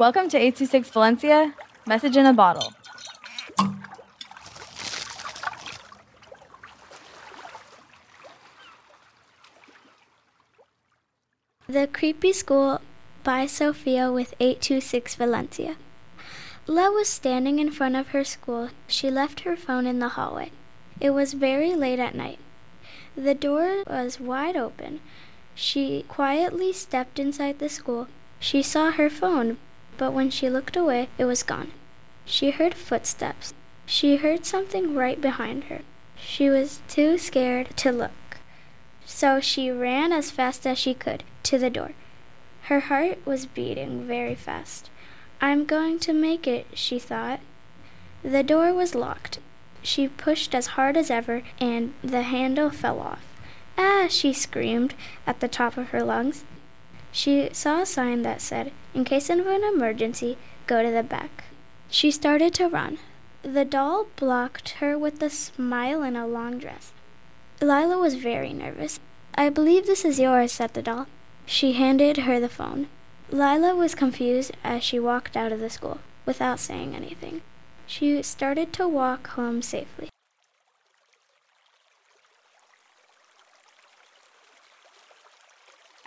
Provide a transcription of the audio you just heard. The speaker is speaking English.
Welcome to 826 Valencia, message in a bottle. The Creepy School by Sophia with 826 Valencia. La was standing in front of her school. She left her phone in the hallway. It was very late at night. The door was wide open. She quietly stepped inside the school. She saw her phone, but when she looked away, it was gone. She heard footsteps. She heard something right behind her. She was too scared to look, so she ran as fast as she could to the door. Her heart was beating very fast. "I'm going to make it," she thought. The door was locked. She pushed as hard as ever, and the handle fell off. "Ah!" she screamed at the top of her lungs. She saw a sign that said, "In case of an emergency, go to the back." She started to run. The doll blocked her with a smile and a long dress. Lila was very nervous. "I believe this is yours," said the doll. She handed her the phone. Lila was confused as she walked out of the school without saying anything. She started to walk home safely.